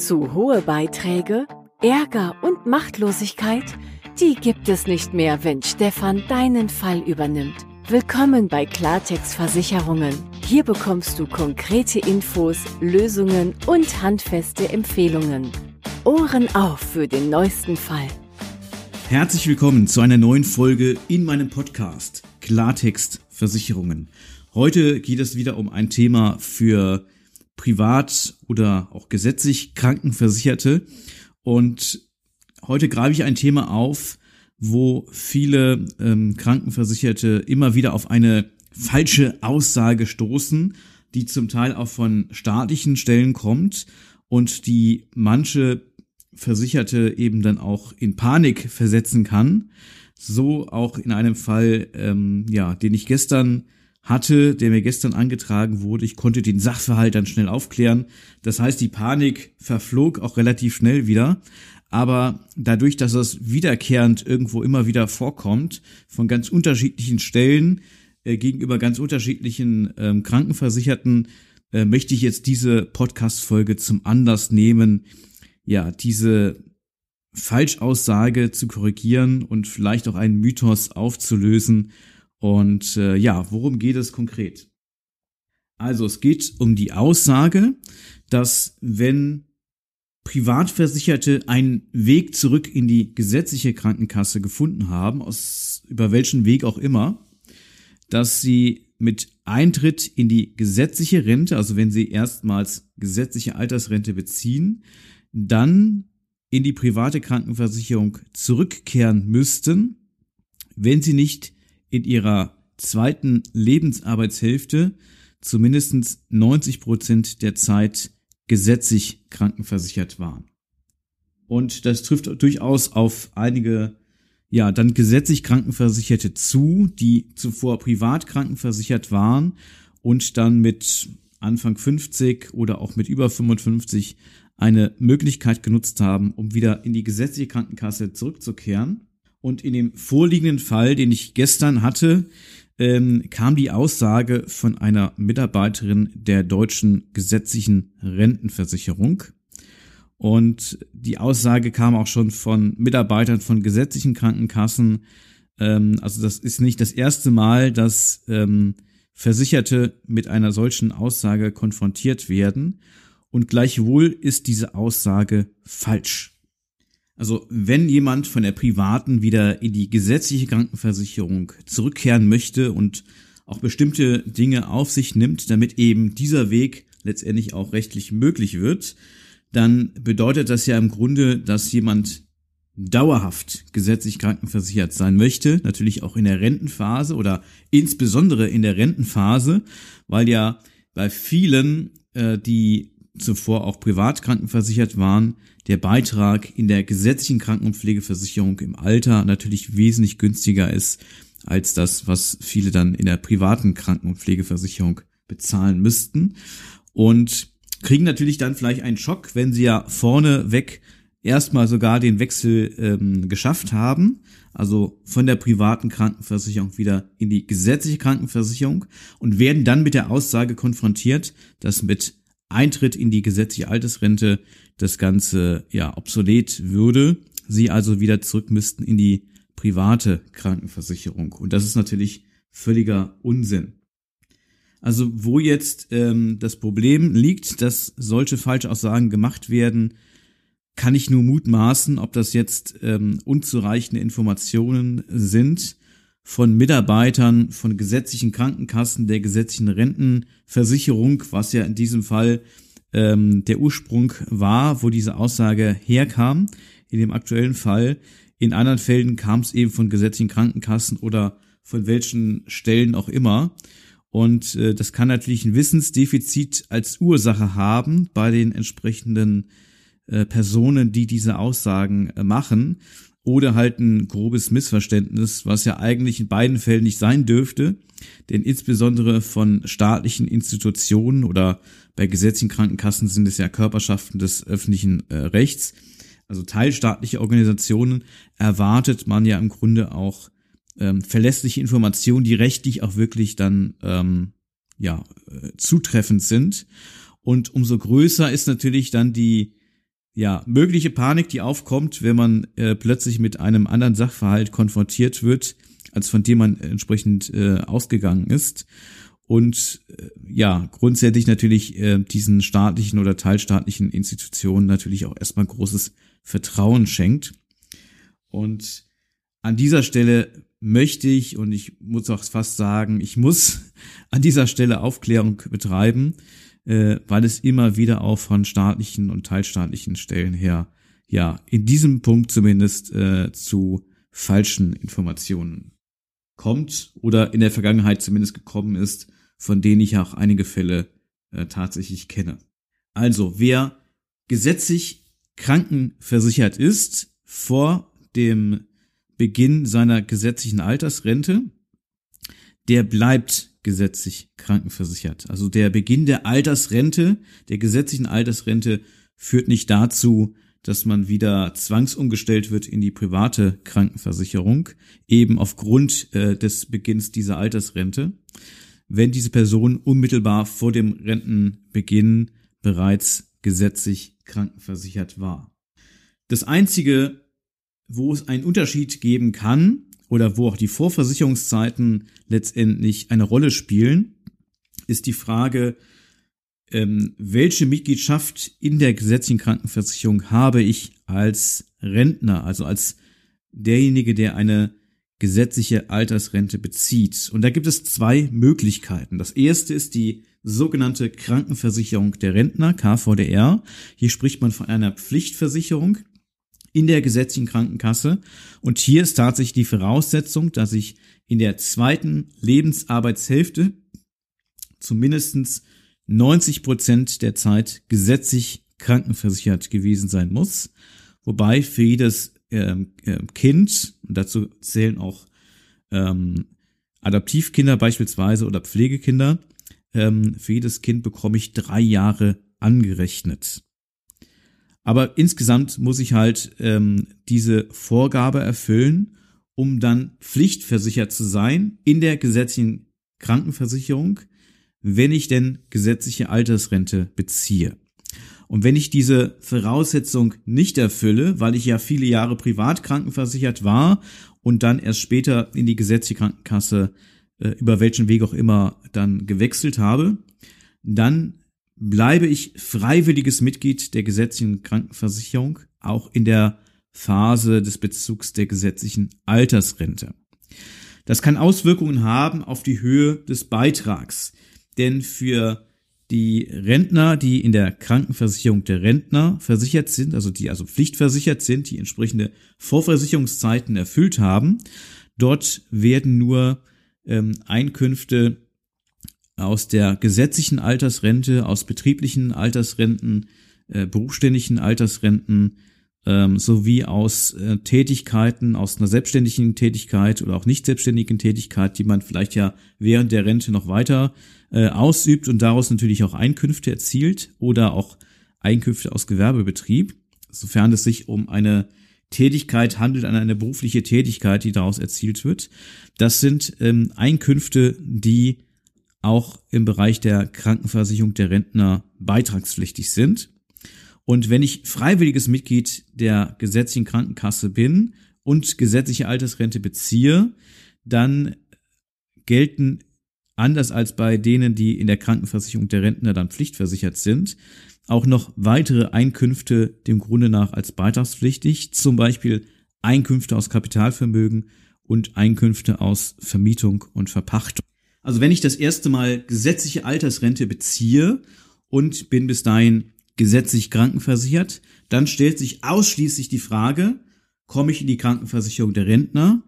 Zu hohe Beiträge, Ärger und Machtlosigkeit, die gibt es nicht mehr, wenn Stefan deinen Fall übernimmt. Willkommen bei Klartext Versicherungen. Hier bekommst du konkrete Infos, Lösungen und handfeste Empfehlungen. Ohren auf für den neuesten Fall. Herzlich willkommen zu einer neuen Folge in meinem Podcast Klartext Versicherungen. Heute geht es wieder um ein Thema für privat oder auch gesetzlich Krankenversicherte. Und heute greife ich ein Thema auf, wo viele Krankenversicherte immer wieder auf eine falsche Aussage stoßen, die zum Teil auch von staatlichen Stellen kommt und die manche Versicherte eben dann auch in Panik versetzen kann. So auch in einem Fall, den ich gestern hatte, der mir gestern angetragen wurde. Ich konnte den Sachverhalt dann schnell aufklären. Das heißt, die Panik verflog auch relativ schnell wieder. Aber dadurch, dass das wiederkehrend irgendwo immer wieder vorkommt, von ganz unterschiedlichen Stellen gegenüber ganz unterschiedlichen Krankenversicherten, möchte ich jetzt diese Podcast-Folge zum Anlass nehmen, ja, diese Falschaussage zu korrigieren und vielleicht auch einen Mythos aufzulösen. Und worum geht es konkret? Also es geht um die Aussage, dass wenn Privatversicherte einen Weg zurück in die gesetzliche Krankenkasse gefunden haben, über welchen Weg auch immer, dass sie mit Eintritt in die gesetzliche Rente, also wenn sie erstmals gesetzliche Altersrente beziehen, dann in die private Krankenversicherung zurückkehren müssten, wenn sie nicht in ihrer zweiten Lebensarbeitshälfte zumindest 90% der Zeit gesetzlich krankenversichert waren. Und das trifft durchaus auf einige, ja, dann gesetzlich Krankenversicherte zu, die zuvor privat krankenversichert waren und dann mit Anfang 50 oder auch mit über 55 eine Möglichkeit genutzt haben, um wieder in die gesetzliche Krankenkasse zurückzukehren. Und in dem vorliegenden Fall, den ich gestern hatte, kam die Aussage von einer Mitarbeiterin der deutschen gesetzlichen Rentenversicherung. Und die Aussage kam auch schon von Mitarbeitern von gesetzlichen Krankenkassen. Also das ist nicht das erste Mal, dass Versicherte mit einer solchen Aussage konfrontiert werden. Und gleichwohl ist diese Aussage falsch. Also wenn jemand von der privaten wieder in die gesetzliche Krankenversicherung zurückkehren möchte und auch bestimmte Dinge auf sich nimmt, damit eben dieser Weg letztendlich auch rechtlich möglich wird, dann bedeutet das ja im Grunde, dass jemand dauerhaft gesetzlich krankenversichert sein möchte, natürlich auch in der Rentenphase oder insbesondere in der Rentenphase, weil ja bei vielen, die zuvor auch privat krankenversichert waren, der Beitrag in der gesetzlichen Kranken- und Pflegeversicherung im Alter natürlich wesentlich günstiger ist als das, was viele dann in der privaten Kranken- und Pflegeversicherung bezahlen müssten, und kriegen natürlich dann vielleicht einen Schock, wenn sie ja vorneweg erstmal sogar den Wechsel geschafft haben, also von der privaten Krankenversicherung wieder in die gesetzliche Krankenversicherung, und werden dann mit der Aussage konfrontiert, dass mit Eintritt in die gesetzliche Altersrente das Ganze ja obsolet würde, sie also wieder zurück müssten in die private Krankenversicherung. Und das ist natürlich völliger Unsinn. Also wo jetzt das Problem liegt, dass solche Falschaussagen gemacht werden, kann ich nur mutmaßen, ob das jetzt unzureichende Informationen sind von Mitarbeitern, von gesetzlichen Krankenkassen, der gesetzlichen Rentenversicherung, was ja in diesem Fall der Ursprung war, wo diese Aussage herkam. In dem aktuellen Fall, in anderen Fällen kam es eben von gesetzlichen Krankenkassen oder von welchen Stellen auch immer. Und das kann natürlich ein Wissensdefizit als Ursache haben bei den entsprechenden Personen, die diese Aussagen machen. Oder halt ein grobes Missverständnis, was ja eigentlich in beiden Fällen nicht sein dürfte, denn insbesondere von staatlichen Institutionen oder bei gesetzlichen Krankenkassen sind es ja Körperschaften des öffentlichen Rechts, also teilstaatliche Organisationen, erwartet man ja im Grunde auch verlässliche Informationen, die rechtlich auch wirklich dann zutreffend sind. Und umso größer ist natürlich dann die ja, mögliche Panik, die aufkommt, wenn man plötzlich mit einem anderen Sachverhalt konfrontiert wird, als von dem man entsprechend ausgegangen ist. Und ja, grundsätzlich natürlich diesen staatlichen oder teilstaatlichen Institutionen natürlich auch erstmal großes Vertrauen schenkt. Und an dieser Stelle möchte ich, und ich muss auch fast sagen, ich muss an dieser Stelle Aufklärung betreiben, weil es immer wieder auch von staatlichen und teilstaatlichen Stellen her, ja, in diesem Punkt zumindest zu falschen Informationen kommt oder in der Vergangenheit zumindest gekommen ist, von denen ich auch einige Fälle tatsächlich kenne. Also, wer gesetzlich krankenversichert ist vor dem Beginn seiner gesetzlichen Altersrente, der bleibt gesetzlich krankenversichert. Also der Beginn der Altersrente, der gesetzlichen Altersrente, führt nicht dazu, dass man wieder zwangsumgestellt wird in die private Krankenversicherung, eben aufgrund des Beginns dieser Altersrente, wenn diese Person unmittelbar vor dem Rentenbeginn bereits gesetzlich krankenversichert war. Das Einzige, wo es einen Unterschied geben kann oder wo auch die Vorversicherungszeiten letztendlich eine Rolle spielen, ist die Frage, welche Mitgliedschaft in der gesetzlichen Krankenversicherung habe ich als Rentner, also als derjenige, der eine gesetzliche Altersrente bezieht. Und da gibt es zwei Möglichkeiten. Das erste ist die sogenannte Krankenversicherung der Rentner, KVDR. Hier spricht man von einer Pflichtversicherung in der gesetzlichen Krankenkasse. Und hier ist tatsächlich die Voraussetzung, dass ich in der zweiten Lebensarbeitshälfte zumindestens 90% der Zeit gesetzlich krankenversichert gewesen sein muss, wobei für jedes Kind, und dazu zählen auch Adoptivkinder beispielsweise oder Pflegekinder, für jedes Kind bekomme ich 3 Jahre angerechnet. Aber insgesamt muss ich halt diese Vorgabe erfüllen, um dann pflichtversichert zu sein in der gesetzlichen Krankenversicherung, wenn ich denn gesetzliche Altersrente beziehe. Und wenn ich diese Voraussetzung nicht erfülle, weil ich ja viele Jahre privat krankenversichert war und dann erst später in die gesetzliche Krankenkasse, über welchen Weg auch immer, dann gewechselt habe, dann bleibe ich freiwilliges Mitglied der gesetzlichen Krankenversicherung, auch in der Phase des Bezugs der gesetzlichen Altersrente. Das kann Auswirkungen haben auf die Höhe des Beitrags. Denn für die Rentner, die in der Krankenversicherung der Rentner versichert sind, also die also pflichtversichert sind, die entsprechende Vorversicherungszeiten erfüllt haben, dort werden nur Einkünfte aus der gesetzlichen Altersrente, aus betrieblichen Altersrenten, berufsständischen Altersrenten sowie aus Tätigkeiten, aus einer selbstständigen Tätigkeit oder auch nicht selbstständigen Tätigkeit, die man vielleicht ja während der Rente noch weiter ausübt und daraus natürlich auch Einkünfte erzielt oder auch Einkünfte aus Gewerbebetrieb, sofern es sich um eine Tätigkeit handelt, an eine berufliche Tätigkeit, die daraus erzielt wird. Das sind Einkünfte, die auch im Bereich der Krankenversicherung der Rentner beitragspflichtig sind. Und wenn ich freiwilliges Mitglied der gesetzlichen Krankenkasse bin und gesetzliche Altersrente beziehe, dann gelten, anders als bei denen, die in der Krankenversicherung der Rentner dann pflichtversichert sind, auch noch weitere Einkünfte dem Grunde nach als beitragspflichtig, zum Beispiel Einkünfte aus Kapitalvermögen und Einkünfte aus Vermietung und Verpachtung. Also wenn ich das erste Mal gesetzliche Altersrente beziehe und bin bis dahin gesetzlich krankenversichert, dann stellt sich ausschließlich die Frage, komme ich in die Krankenversicherung der Rentner,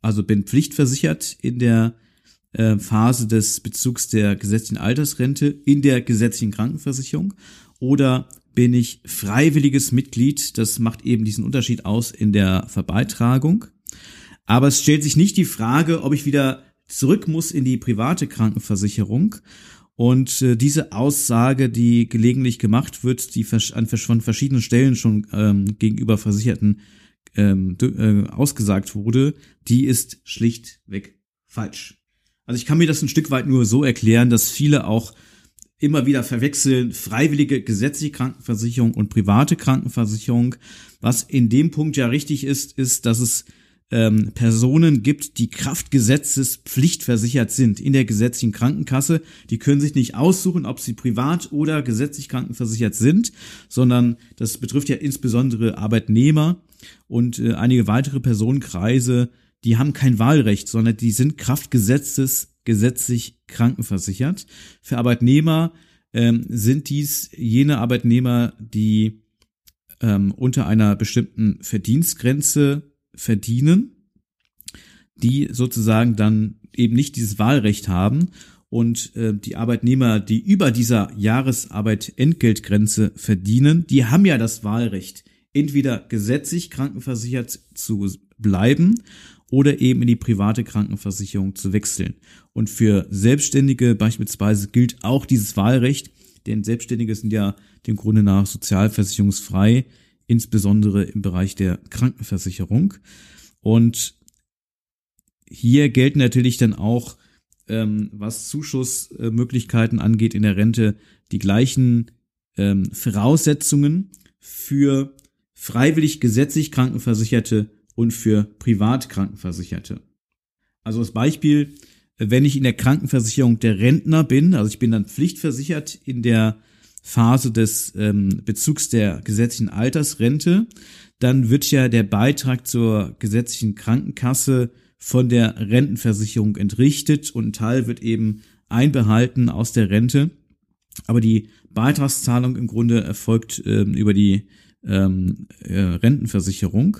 also bin pflichtversichert in der Phase des Bezugs der gesetzlichen Altersrente in der gesetzlichen Krankenversicherung, oder bin ich freiwilliges Mitglied, das macht eben diesen Unterschied aus in der Verbeitragung. Aber es stellt sich nicht die Frage, ob ich wieder zurück muss in die private Krankenversicherung. Und diese Aussage, die gelegentlich gemacht wird, die von verschiedenen Stellen schon gegenüber Versicherten ausgesagt wurde, die ist schlichtweg falsch. Also ich kann mir das ein Stück weit nur so erklären, dass viele auch immer wieder verwechseln, freiwillige gesetzliche Krankenversicherung und private Krankenversicherung. Was in dem Punkt ja richtig ist, ist, dass es Personen gibt, die Kraft Gesetzes pflichtversichert sind in der gesetzlichen Krankenkasse. Die können sich nicht aussuchen, ob sie privat oder gesetzlich krankenversichert sind, sondern das betrifft ja insbesondere Arbeitnehmer und einige weitere Personenkreise, die haben kein Wahlrecht, sondern die sind Kraft Gesetzes gesetzlich krankenversichert. Für Arbeitnehmer sind dies jene Arbeitnehmer, die unter einer bestimmten Verdienstgrenze verdienen, die sozusagen dann eben nicht dieses Wahlrecht haben. Und die Arbeitnehmer, die über dieser Jahresarbeitentgeltgrenze verdienen, die haben ja das Wahlrecht, entweder gesetzlich krankenversichert zu bleiben oder eben in die private Krankenversicherung zu wechseln. Und für Selbstständige beispielsweise gilt auch dieses Wahlrecht, denn Selbstständige sind ja dem Grunde nach sozialversicherungsfrei, insbesondere im Bereich der Krankenversicherung. Und hier gelten natürlich dann auch, was Zuschussmöglichkeiten angeht in der Rente, die gleichen Voraussetzungen für freiwillig gesetzlich Krankenversicherte und für Privatkrankenversicherte. Also das Beispiel, wenn ich in der Krankenversicherung der Rentner bin, also ich bin dann pflichtversichert in der Phase des Bezugs der gesetzlichen Altersrente, dann wird ja der Beitrag zur gesetzlichen Krankenkasse von der Rentenversicherung entrichtet und ein Teil wird eben einbehalten aus der Rente. Aber die Beitragszahlung im Grunde erfolgt über die Rentenversicherung.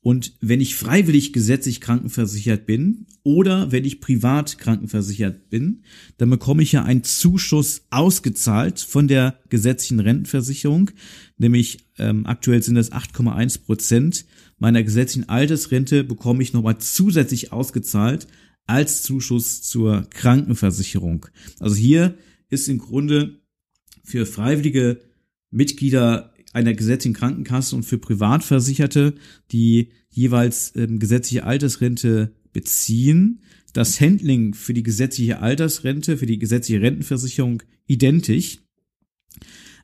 Und wenn ich freiwillig gesetzlich krankenversichert bin oder wenn ich privat krankenversichert bin, dann bekomme ich ja einen Zuschuss ausgezahlt von der gesetzlichen Rentenversicherung, nämlich aktuell sind das 8,1% meiner gesetzlichen Altersrente bekomme ich nochmal zusätzlich ausgezahlt als Zuschuss zur Krankenversicherung. Also hier ist im Grunde für freiwillige Mitglieder einer gesetzlichen Krankenkasse und für Privatversicherte, die jeweils gesetzliche Altersrente beziehen, das Handling für die gesetzliche Altersrente, für die gesetzliche Rentenversicherung identisch.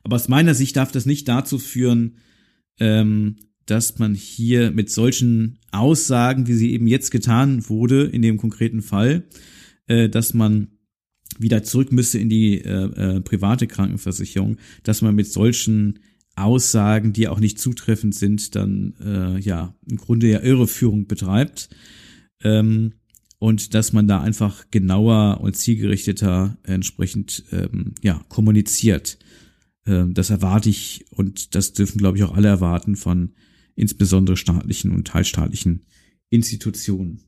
Aber aus meiner Sicht darf das nicht dazu führen, dass man hier mit solchen Aussagen, wie sie eben jetzt getan wurde, in dem konkreten Fall, dass man wieder zurück müsse in die private Krankenversicherung, dass man mit solchen Aussagen, die auch nicht zutreffend sind, dann im Grunde ja Irreführung betreibt und dass man da einfach genauer und zielgerichteter entsprechend kommuniziert. Das erwarte ich und das dürfen, glaube ich, auch alle erwarten von insbesondere staatlichen und teilstaatlichen Institutionen.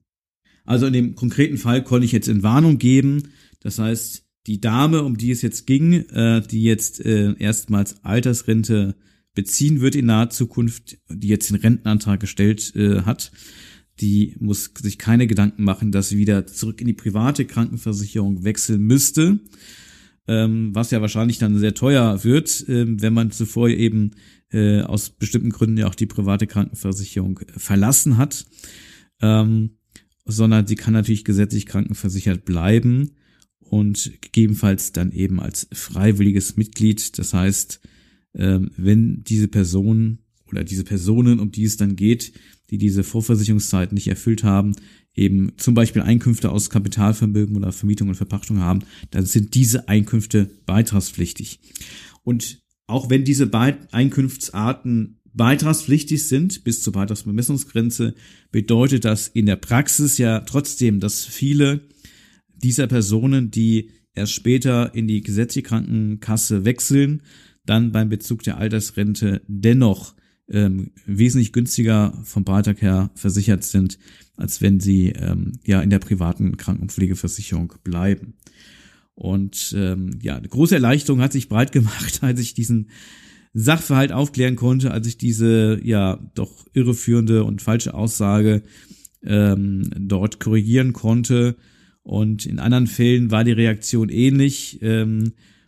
Also in dem konkreten Fall konnte ich jetzt Entwarnung geben, das heißt, die Dame, um die es jetzt ging, die jetzt erstmals Altersrente beziehen wird in naher Zukunft, die jetzt den Rentenantrag gestellt hat, die muss sich keine Gedanken machen, dass sie wieder zurück in die private Krankenversicherung wechseln müsste, was ja wahrscheinlich dann sehr teuer wird, wenn man zuvor eben aus bestimmten Gründen ja auch die private Krankenversicherung verlassen hat, sondern sie kann natürlich gesetzlich krankenversichert bleiben und gegebenenfalls dann eben als freiwilliges Mitglied. Das heißt, wenn diese Person oder diese Personen, um die es dann geht, die diese Vorversicherungszeit nicht erfüllt haben, eben zum Beispiel Einkünfte aus Kapitalvermögen oder Vermietung und Verpachtung haben, dann sind diese Einkünfte beitragspflichtig. Und auch wenn diese Einkunftsarten beitragspflichtig sind bis zur Beitragsbemessungsgrenze, bedeutet das in der Praxis ja trotzdem, dass viele dieser Personen, die erst später in die gesetzliche Krankenkasse wechseln, dann beim Bezug der Altersrente dennoch wesentlich günstiger vom Beitrag her versichert sind, als wenn sie in der privaten Krankenpflegeversicherung bleiben. Und eine große Erleichterung hat sich breit gemacht, als ich diesen Sachverhalt aufklären konnte, als ich diese doch irreführende und falsche Aussage dort korrigieren konnte. Und in anderen Fällen war die Reaktion ähnlich.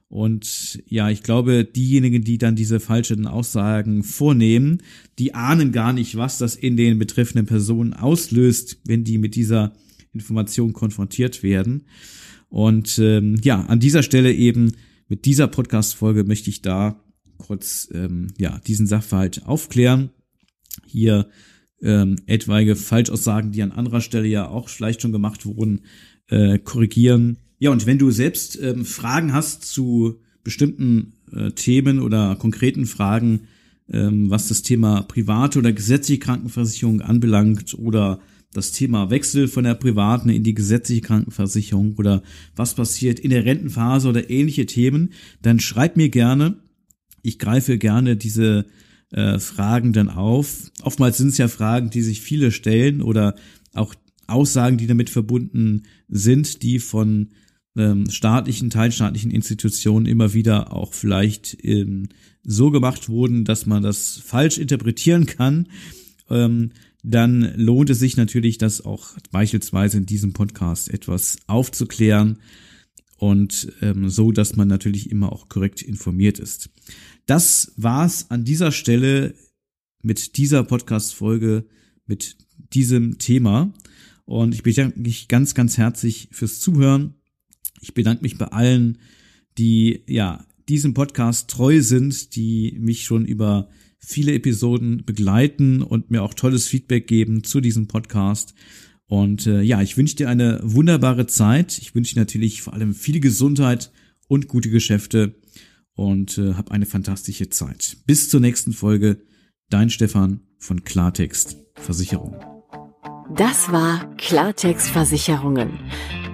Und ich glaube, diejenigen, die dann diese falschen Aussagen vornehmen, die ahnen gar nicht, was das in den betreffenden Personen auslöst, wenn die mit dieser Information konfrontiert werden. Und an dieser Stelle eben mit dieser Podcast-Folge möchte ich da kurz diesen Sachverhalt aufklären. Hier etwaige Falschaussagen, die an anderer Stelle ja auch vielleicht schon gemacht wurden, korrigieren. Ja, und wenn du selbst Fragen hast zu bestimmten Themen oder konkreten Fragen, was das Thema private oder gesetzliche Krankenversicherung anbelangt oder das Thema Wechsel von der privaten in die gesetzliche Krankenversicherung oder was passiert in der Rentenphase oder ähnliche Themen, dann schreib mir gerne. Ich greife gerne diese Fragen dann auf. Oftmals sind es ja Fragen, die sich viele stellen oder auch Aussagen, die damit verbunden sind, die von staatlichen, teilstaatlichen Institutionen immer wieder auch vielleicht so gemacht wurden, dass man das falsch interpretieren kann. Dann lohnt es sich natürlich, das auch beispielsweise in diesem Podcast etwas aufzuklären und so, dass man natürlich immer auch korrekt informiert ist. Das war's an dieser Stelle mit dieser Podcast-Folge, mit diesem Thema. Und ich bedanke mich ganz, ganz herzlich fürs Zuhören. Ich bedanke mich bei allen, die diesem Podcast treu sind, die mich schon über viele Episoden begleiten und mir auch tolles Feedback geben zu diesem Podcast. Und ich wünsche dir eine wunderbare Zeit. Ich wünsche dir natürlich vor allem viel Gesundheit und gute Geschäfte und hab eine fantastische Zeit. Bis zur nächsten Folge. Dein Stefan von Klartext Versicherungen. Das war Klartext Versicherungen.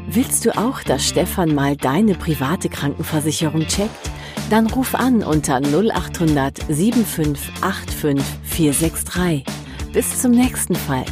Willst du auch, dass Stefan mal deine private Krankenversicherung checkt? Dann ruf an unter 0800 75 85 463. Bis zum nächsten Fall.